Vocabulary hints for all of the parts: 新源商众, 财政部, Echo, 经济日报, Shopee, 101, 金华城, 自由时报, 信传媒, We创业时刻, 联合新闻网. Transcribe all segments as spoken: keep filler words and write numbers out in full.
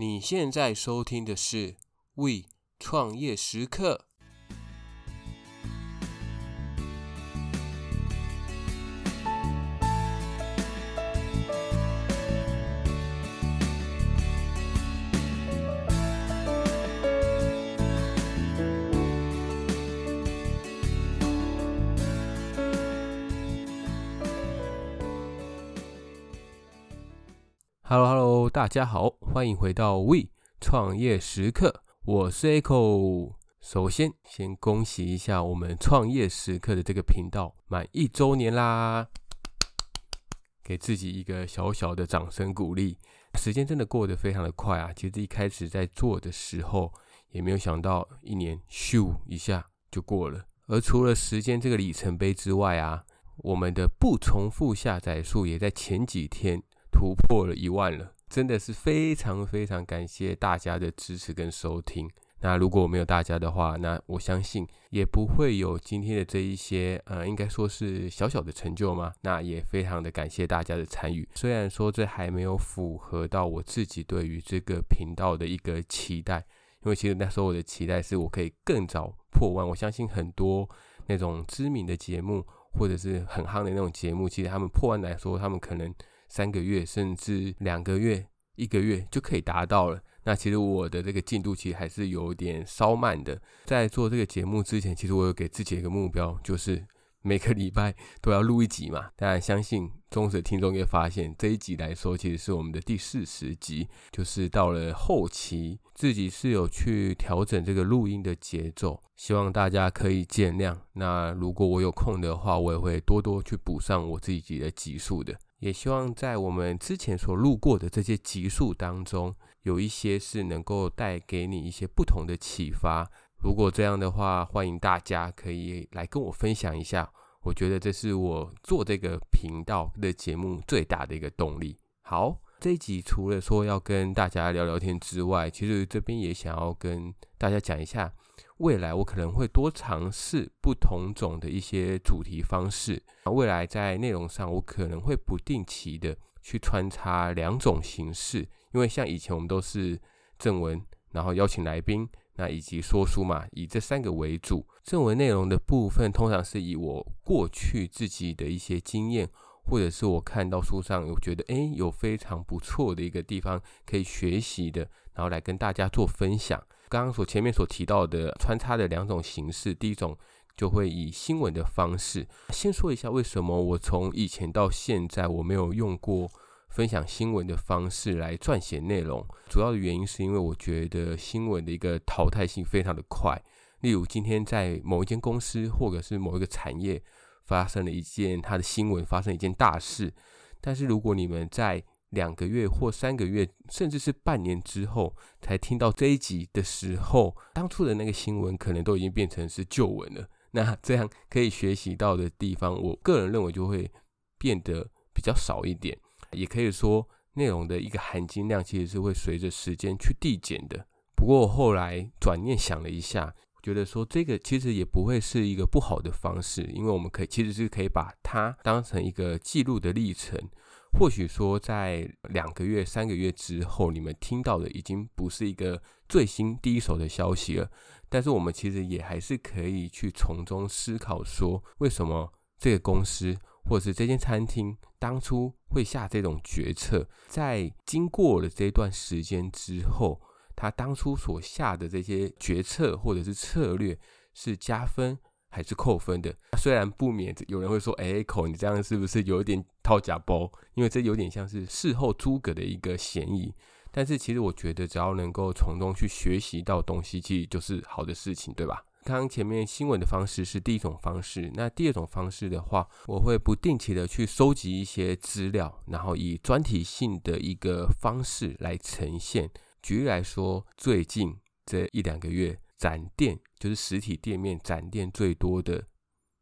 你现在收听的是 We 创业时刻。Hello Hello， 大家好，欢迎回到 We 创业时刻，我是 Echo。首先，先恭喜一下我们创业时刻的这个频道满一周年啦，给自己一个小小的掌声鼓励。时间真的过得非常的快啊，其实一开始在做的时候，也没有想到一年咻一下就过了。而除了时间这个里程碑之外啊，我们的不重复下载数也在前几天突破了一万了，真的是非常非常感谢大家的支持跟收听。那如果没有大家的话，那我相信也不会有今天的这一些呃，应该说是小小的成就嘛。那也非常的感谢大家的参与，虽然说这还没有符合到我自己对于这个频道的一个期待，因为其实那时候我的期待是我可以更早破万。我相信很多那种知名的节目或者是很夯的那种节目，其实他们破万来说，他们可能三个月甚至两个月一个月就可以达到了。那其实我的这个进度其实还是有点稍慢的。在做这个节目之前，其实我有给自己一个目标，就是每个礼拜都要录一集嘛。当然相信忠实的听众也发现，这一集来说其实是我们的第四十集，就是到了后期自己是有去调整这个录音的节奏，希望大家可以见谅。那如果我有空的话，我也会多多去补上我自己的集数的，也希望在我们之前所录过的这些集数当中，有一些是能够带给你一些不同的启发。如果这样的话，欢迎大家可以来跟我分享一下，我觉得这是我做这个频道的节目最大的一个动力。好，这一集除了说要跟大家聊聊天之外，其实这边也想要跟大家讲一下，未来我可能会多尝试不同种的一些主题方式。未来在内容上，我可能会不定期的去穿插两种形式，因为像以前我们都是正文，然后邀请来宾，那以及说书嘛，以这三个为主。正文内容的部分通常是以我过去自己的一些经验，或者是我看到书上我觉得诶有非常不错的一个地方可以学习的，然后来跟大家做分享。刚刚所前面所提到的穿插的两种形式，第一种就会以新闻的方式。先说一下为什么我从以前到现在我没有用过分享新闻的方式来撰写内容，主要的原因是因为我觉得新闻的一个淘汰性非常的快。例如今天在某一间公司或者是某一个产业发生了一件它的新闻，发生一件大事，但是如果你们在两个月或三个月甚至是半年之后才听到这一集的时候，当初的那个新闻可能都已经变成是旧闻了。那这样可以学习到的地方，我个人认为就会变得比较少一点，也可以说内容的一个含金量其实是会随着时间去递减的。不过我后来转念想了一下，觉得说这个其实也不会是一个不好的方式，因为我们可以其实是可以把它当成一个记录的历程。或许说在两个月三个月之后，你们听到的已经不是一个最新第一手的消息了，但是我们其实也还是可以去从中思考说，为什么这个公司或者是这间餐厅当初会下这种决策，在经过了这段时间之后，他当初所下的这些决策或者是策略是加分还是扣分的。虽然不免有人会说，哎，口你这样是不是有点套假包，因为这有点像是事后诸葛的一个嫌疑，但是其实我觉得只要能够从中去学习到东西，其实就是好的事情，对吧？刚刚前面新闻的方式是第一种方式，那第二种方式的话，我会不定期的去收集一些资料，然后以专题性的一个方式来呈现。举例来说，最近这一两个月展店，就是实体店面展店最多的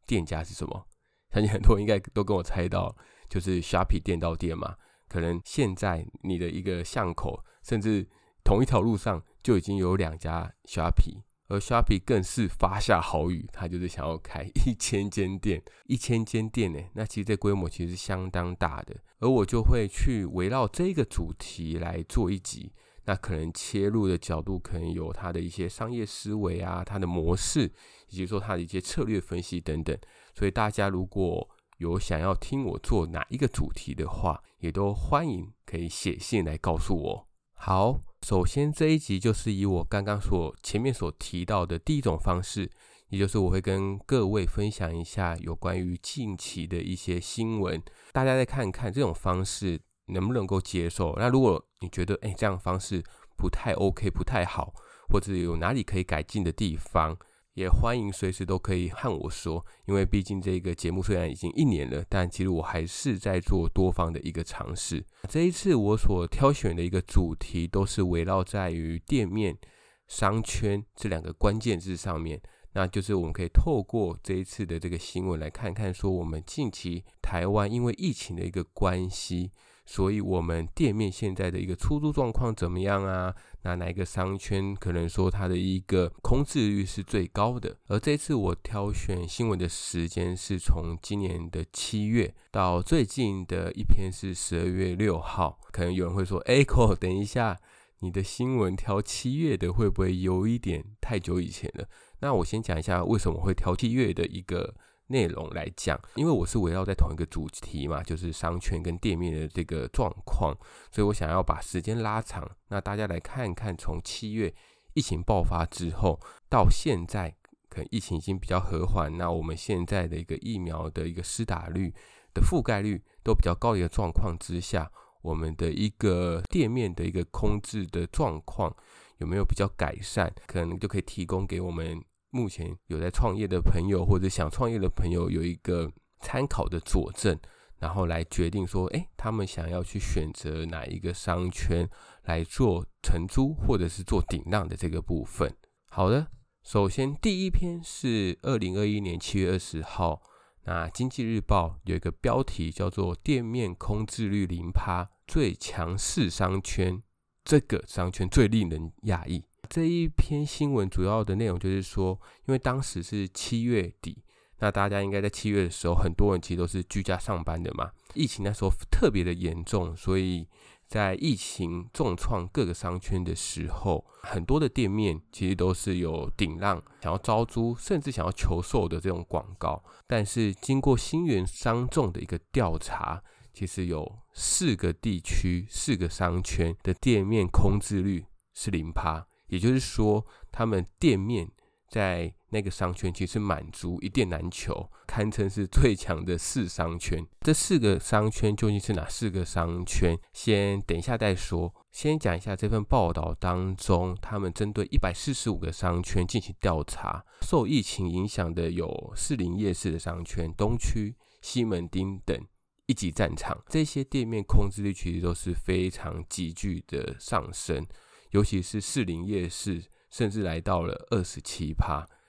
店家是什么？相信很多人应该都跟我猜到，就是 Shopee 店到店嘛。可能现在你的一个巷口，甚至同一条路上就已经有两家 Shopee， 而 Shopee 更是发下豪语，他就是想要开一千间店，一千间店呢，那其实这规模其实是相当大的。而我就会去围绕这个主题来做一集。那可能切入的角度可能有他的一些商业思维啊，他的模式，以及说他的一些策略分析等等。所以大家如果有想要听我做哪一个主题的话，也都欢迎可以写信来告诉我。好，首先这一集就是以我刚刚所前面所提到的第一种方式，也就是我会跟各位分享一下有关于近期的一些新闻，大家再看看这种方式能不能够接受。那如果你觉得诶这样的方式不太 OK 不太好，或者有哪里可以改进的地方，也欢迎随时都可以和我说，因为毕竟这个节目虽然已经一年了，但其实我还是在做多方的一个尝试。这一次我所挑选的一个主题都是围绕在于店面、商圈这两个关键字上面，那就是我们可以透过这一次的这个新闻来看看说，我们近期台湾因为疫情的一个关系，所以我们店面现在的一个出租状况怎么样啊？那哪一个商圈可能说它的一个空置率是最高的？而这次我挑选新闻的时间是从今年的七月到最近的一篇是十二月六号。可能有人会说 Echo 等一下，你的新闻挑七月的会不会有一点太久以前了？那我先讲一下为什么会挑七月的一个内容来讲，因为我是围绕在同一个主题嘛，就是商圈跟店面的这个状况，所以我想要把时间拉长，那大家来看看从七月疫情爆发之后到现在，可能疫情已经比较和缓，那我们现在的一个疫苗的一个施打率的覆盖率都比较高的一个状况之下，我们的一个店面的一个空置的状况有没有比较改善，可能就可以提供给我们目前有在创业的朋友或者想创业的朋友有一个参考的佐证，然后来决定说诶他们想要去选择哪一个商圈来做承租或者是做顶让的这个部分。好的，首先第一篇是二零二一年七月二十号，那经济日报有一个标题叫做店面空置率 百分之零 最强势商圈，这个商圈最令人讶异。这一篇新闻主要的内容就是说，因为当时是七月底，那大家应该在七月的时候很多人其实都是居家上班的嘛，疫情那时候特别的严重，所以在疫情重创各个商圈的时候，很多的店面其实都是有顶让想要招租甚至想要求售的这种广告，但是经过新源商众的一个调查，其实有四个地区四个商圈的店面空置率是 百分之零， 也就是说他们店面在那个商圈其实满足一店难求，堪称是最强的四商圈。这四个商圈究竟是哪四个商圈，先等一下再说。先讲一下这份报道当中，他们针对一百四十五个商圈进行调查，受疫情影响的有士林夜市的商圈、东区、西门町等一级战场，这些店面空置率其实都是非常急剧的上升，尤其是士林夜市甚至来到了 百分之二十七，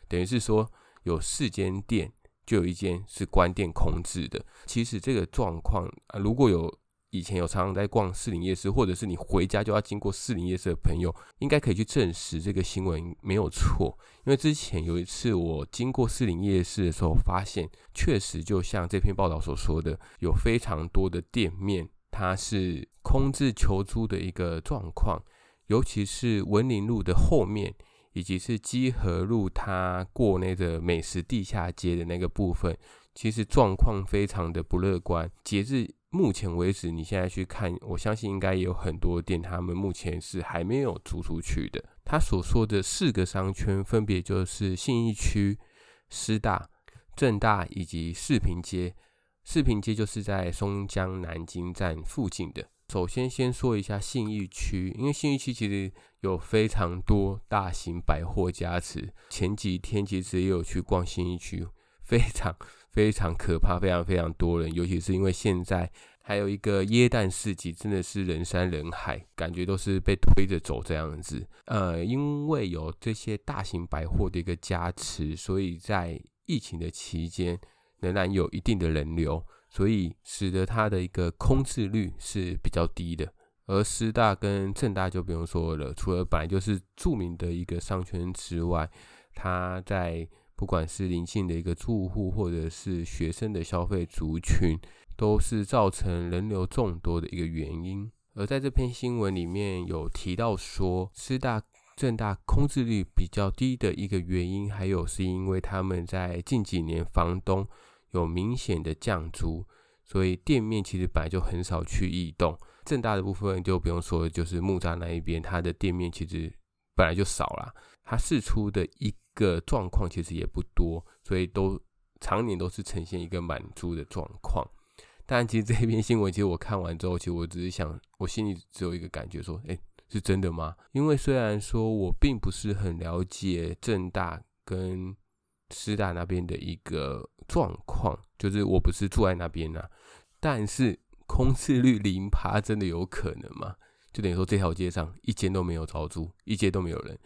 等于是说有四间店就有一间是关店空置的。其实这个状况、啊、如果有以前有常常在逛士林夜市，或者是你回家就要经过士林夜市的朋友，应该可以去证实这个新闻没有错。因为之前有一次我经过士林夜市的时候，发现确实就像这篇报道所说的，有非常多的店面它是空置求租的一个状况，尤其是文林路的后面，以及是基河路它过那个美食地下街的那个部分，其实状况非常的不乐观。截至目前为止，你现在去看，我相信应该也有很多店他们目前是还没有租出去的。他所说的四个商圈分别就是信义区、师大、政大以及士平街。士平街就是在松江南京站附近的。首先先说一下信义区，因为信义区其实有非常多大型百货加持，前几天其实也有去逛信义区，非常非常可怕，非常非常多人，尤其是因为现在还有一个耶诞市集，真的是人山人海，感觉都是被推着走这样子。呃，因为有这些大型百货的一个加持，所以在疫情的期间仍然有一定的人流，所以使得它的一个空置率是比较低的。而师大跟政大就不用说了，除了本来就是著名的一个商圈之外，它在不管是邻近的一个住户或者是学生的消费族群，都是造成人流众多的一个原因。而在这篇新闻里面有提到说，师大政大空置率比较低的一个原因，还有是因为他们在近几年房东有明显的降租，所以店面其实本来就很少去异动。政大的部分就不用说了，就是木栅那一边，它的店面其实本来就少啦，它释出的一个状况其实也不多，所以都常年都是呈现一个满租的状况。但其实这篇新闻，其实我看完之后，其实我只是想，我心里只有一个感觉说，诶，是真的吗？因为虽然说我并不是很了解政大跟师大那边的一个状况，就是我不是住在那边啊，但是空置率 百分之零 真的有可能吗？就等于说这条街上一间都没有招租，一间都没有人。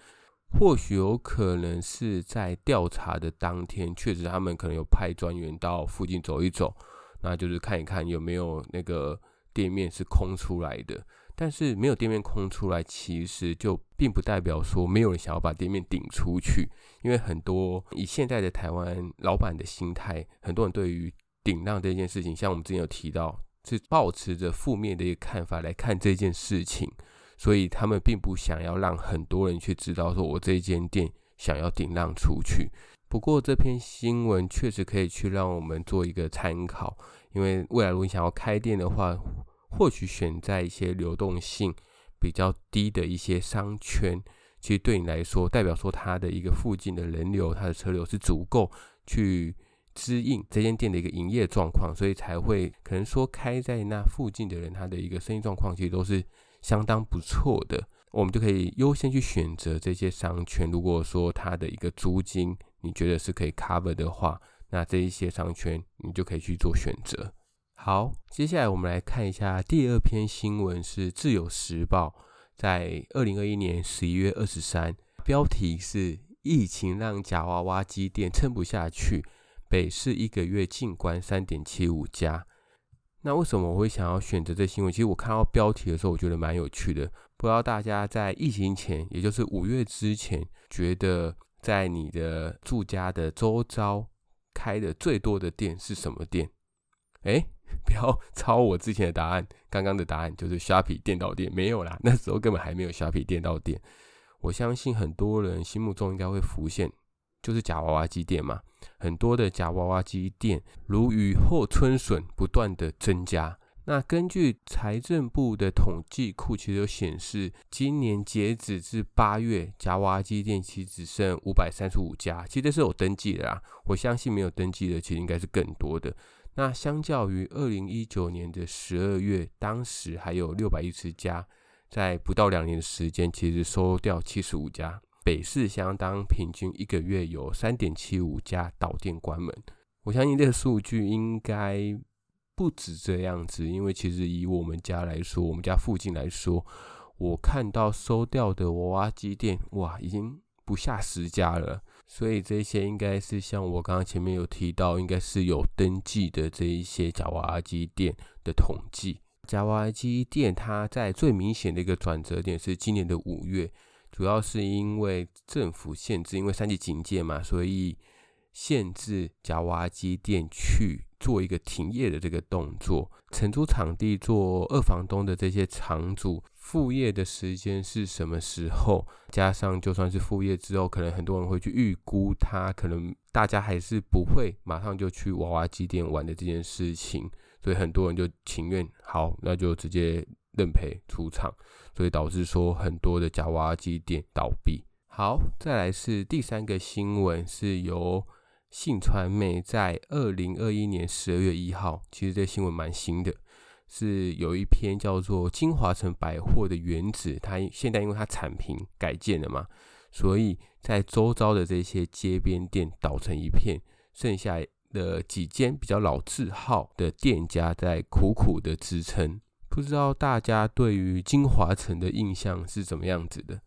或许有可能是在调查的当天，确实他们可能有派专员到附近走一走，那就是看一看有没有那个店面是空出来的。但是没有店面空出来，其实就并不代表说没有人想要把店面顶出去，因为很多以现在的台湾老板的心态，很多人对于顶让这件事情，像我们之前有提到，是抱持着负面的一个看法来看这件事情，所以他们并不想要让很多人去知道说我这间店想要顶让出去。不过这篇新闻确实可以去让我们做一个参考，因为未来如果你想要开店的话，或许选在一些流动性比较低的一些商圈，其实对你来说代表说它的一个附近的人流，它的车流是足够去支应这间店的一个营业状况，所以才会可能说开在那附近的人，他的一个生意状况其实都是相当不错的，我们就可以优先去选择这些商圈。如果说它的一个租金你觉得是可以 cover 的话，那这一些商圈你就可以去做选择。好，接下来我们来看一下第二篇新闻，是自由时报在二零二一年十一月二十三，标题是疫情让假娃娃机店撑不下去，北市一个月禁关 三点七五家。那为什么我会想要选择这新闻？其实我看到标题的时候，我觉得蛮有趣的。不知道大家在疫情前，也就是五月之前，觉得在你的住家的周遭开的最多的店是什么店？诶，不要抄我之前的答案，刚刚的答案就是 Shopee 店到店，没有啦，那时候根本还没有 Shopee 店到店。我相信很多人心目中应该会浮现，就是假娃娃机店嘛，很多的假娃娃机店如雨后春笋不断的增加。那根据财政部的统计库，其实有显示，今年截止至八月，假娃娃机店其实只剩五百三十五家，其实这是有登记的啦，我相信没有登记的其实应该是更多的。那相较于二零一九年的十二月，当时还有六百一十家，在不到两年的时间其实收掉七十五家，北市相当平均一个月有 三点七五家倒店关门。我相信这个数据应该不止这样子，因为其实以我们家来说，我们家附近来说，我看到收掉的娃娃机店，哇，已经不下十家了。所以这些应该是像我刚刚前面有提到，应该是有登记的这一些假娃娃机店的统计。假娃娃机店它在最明显的一个转折点是今年的五月，主要是因为政府限制，因为三级警戒嘛，所以限制假娃娃机店去做一个停业的这个动作，承租场地做二房东的这些场主副业的时间是什么时候，加上就算是副业之后，可能很多人会去预估他可能大家还是不会马上就去娃娃机店玩的这件事情，所以很多人就情愿好，那就直接认赔出场，所以导致说很多的假娃娃机店倒闭。好，再来是第三个新闻，是由信传媒在二零二一年十二月一号，其实这新闻蛮新的，是有一篇叫做金华城百货的原址，它现在因为它产品改建了嘛，所以在周遭的这些街边店倒成一片，剩下的几间比较老字号的店家在苦苦的支撑。不知道大家对于金华城的印象是怎么样子的？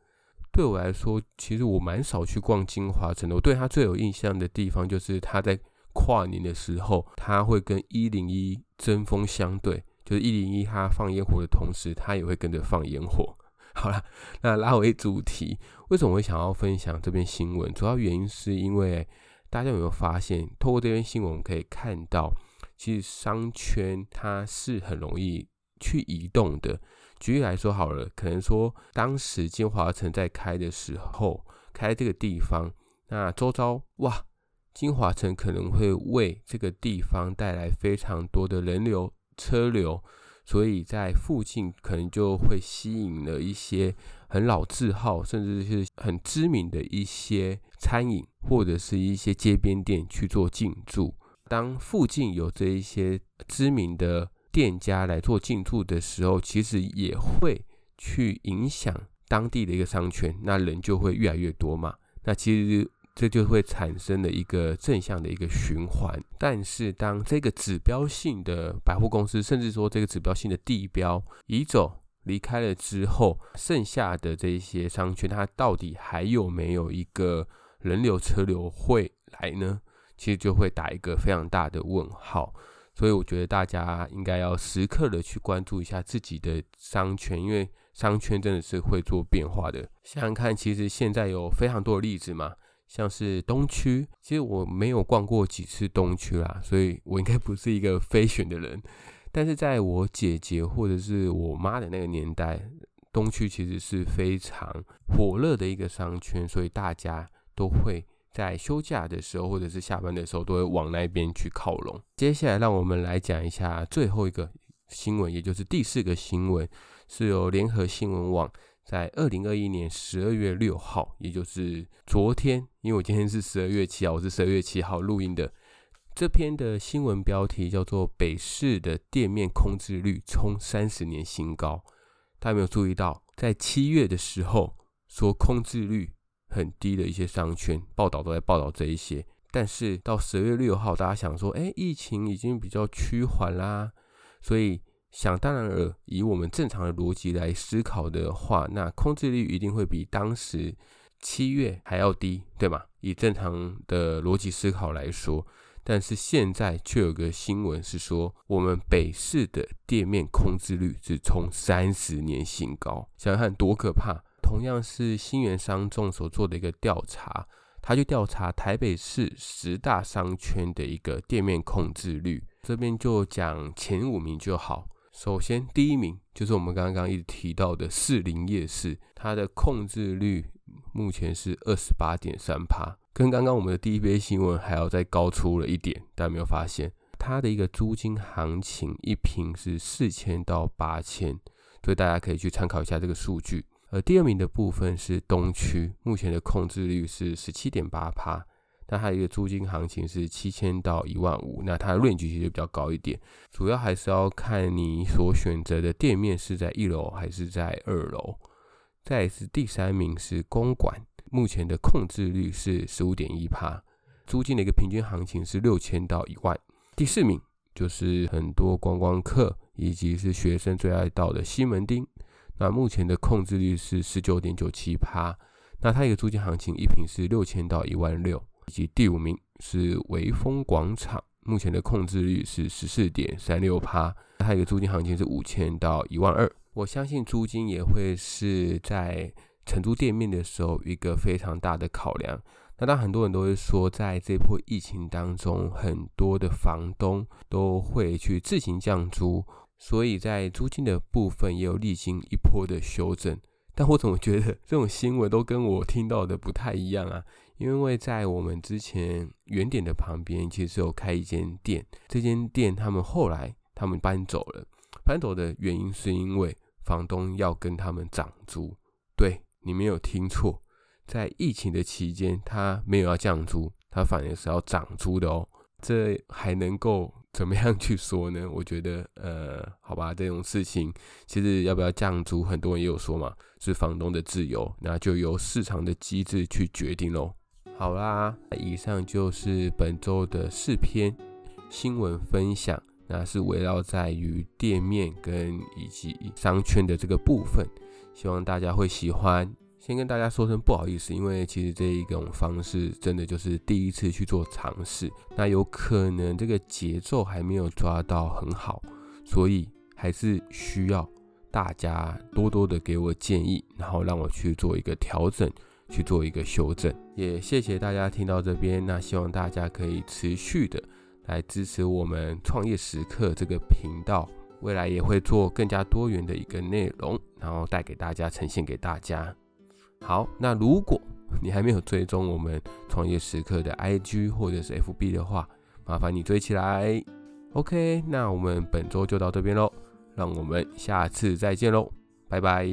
对我来说，其实我蛮少去逛金华城的，我对它最有印象的地方就是它在跨年的时候，它会跟一零一针锋相对，就是一零一它放烟火的同时，它也会跟着放烟火。好啦，那拉回主题，为什么我会想要分享这篇新闻？主要原因是因为大家有没有发现，透过这篇新闻我们可以看到，其实商圈它是很容易去移动的，举例来说好了，可能说当时金华城在开的时候，开这个地方，那周遭哇，金华城可能会为这个地方带来非常多的人流、车流，所以在附近可能就会吸引了一些很老字号，甚至是很知名的一些餐饮或者是一些街边店去做进驻。当附近有这一些知名的店家来做进驻的时候，其实也会去影响当地的一个商圈，那人就会越来越多嘛。那其实这就会产生了一个正向的一个循环。但是当这个指标性的百货公司，甚至说这个指标性的地标移走离开了之后，剩下的这些商圈，它到底还有没有一个人流车流会来呢？其实就会打一个非常大的问号。所以我觉得大家应该要时刻的去关注一下自己的商圈，因为商圈真的是会做变化的。想想看，其实现在有非常多的例子嘛，像是东区，其实我没有逛过几次东区啦，所以我应该不是一个非选的人。但是在我姐姐或者是我妈的那个年代，东区其实是非常火热的一个商圈，所以大家都会在休假的时候或者是下班的时候都会往那边去靠拢。接下来让我们来讲一下最后一个新闻，也就是第四个新闻，是由联合新闻网在二零二一年十二月六号，也就是昨天，因为我今天是十二月七号，我是十二月七号录音的。这篇的新闻标题叫做北市的店面空置率冲三十年新高。大家有没有注意到，在七月的时候说空置率很低的一些商圈，报道都在报道这一些，但是到十二月六号，大家想说，哎，疫情已经比较趋缓啦，所以想当然了，以我们正常的逻辑来思考的话，那空置率一定会比当时七月还要低，对吗？以正常的逻辑思考来说，但是现在却有个新闻是说，我们北市的店面空置率是冲三十年新高，想想看多可怕。同样是新源商众所做的一个调查，他就调查台北市十大商圈的一个店面空置率，这边就讲前五名就好。首先第一名就是我们刚刚一直提到的士林夜市，它的空置率目前是 百分之二十八点三， 跟刚刚我们的第一篇新闻还要再高出了一点，大家没有发现？它的一个租金行情一坪是四千到八千，所以大家可以去参考一下这个数据。而第二名的部分是东区，目前的空置率是 百分之十七点八， 那它的一个租金行情是七千到一万五，那它的 range 其实就比较高一点，主要还是要看你所选择的店面是在一楼还是在二楼。再来是第三名是公馆，目前的空置率是 百分之十五点一， 租金的一个平均行情是六千到一万。第四名就是很多观光客以及是学生最爱到的西门町，那目前的空置率是 百分之十九点九七， 那它一个租金行情一坪是六千到一万六。以及第五名是微风广场，目前的空置率是 百分之十四点三六， 它一个租金行情是五千到一万二。我相信租金也会是在承租店面的时候一个非常大的考量。那当然很多人都会说，在这波疫情当中，很多的房东都会去自行降租，所以在租金的部分也有历经一波的修正。但我怎么觉得这种新闻都跟我听到的不太一样啊？因为在我们之前原点的旁边其实有开一间店，这间店他们后来他们搬走了，搬走的原因是因为房东要跟他们涨租。对，你没有听错，在疫情的期间他没有要降租，他反而是要涨租的哦。这还能够怎么样去说呢？我觉得呃，好吧，这种事情其实要不要降租，很多人也有说嘛，是房东的自由，那就由市场的机制去决定咯。好啦，以上就是本周的四篇新闻分享，那是围绕在于店面跟以及商圈的这个部分，希望大家会喜欢。先跟大家说声不好意思，因为其实这一种方式真的就是第一次去做尝试，那有可能这个节奏还没有抓到很好，所以还是需要大家多多的给我建议，然后让我去做一个调整，去做一个修正。也谢谢大家听到这边，那希望大家可以持续的来支持我们创业时刻这个频道，未来也会做更加多元的一个内容，然后带给大家，呈现给大家。好，那如果你还没有追踪我们创业时刻的 I G 或者是 F B 的话，麻烦你追起来。 OK， 那我们本周就到这边咯，让我们下次再见咯，拜拜。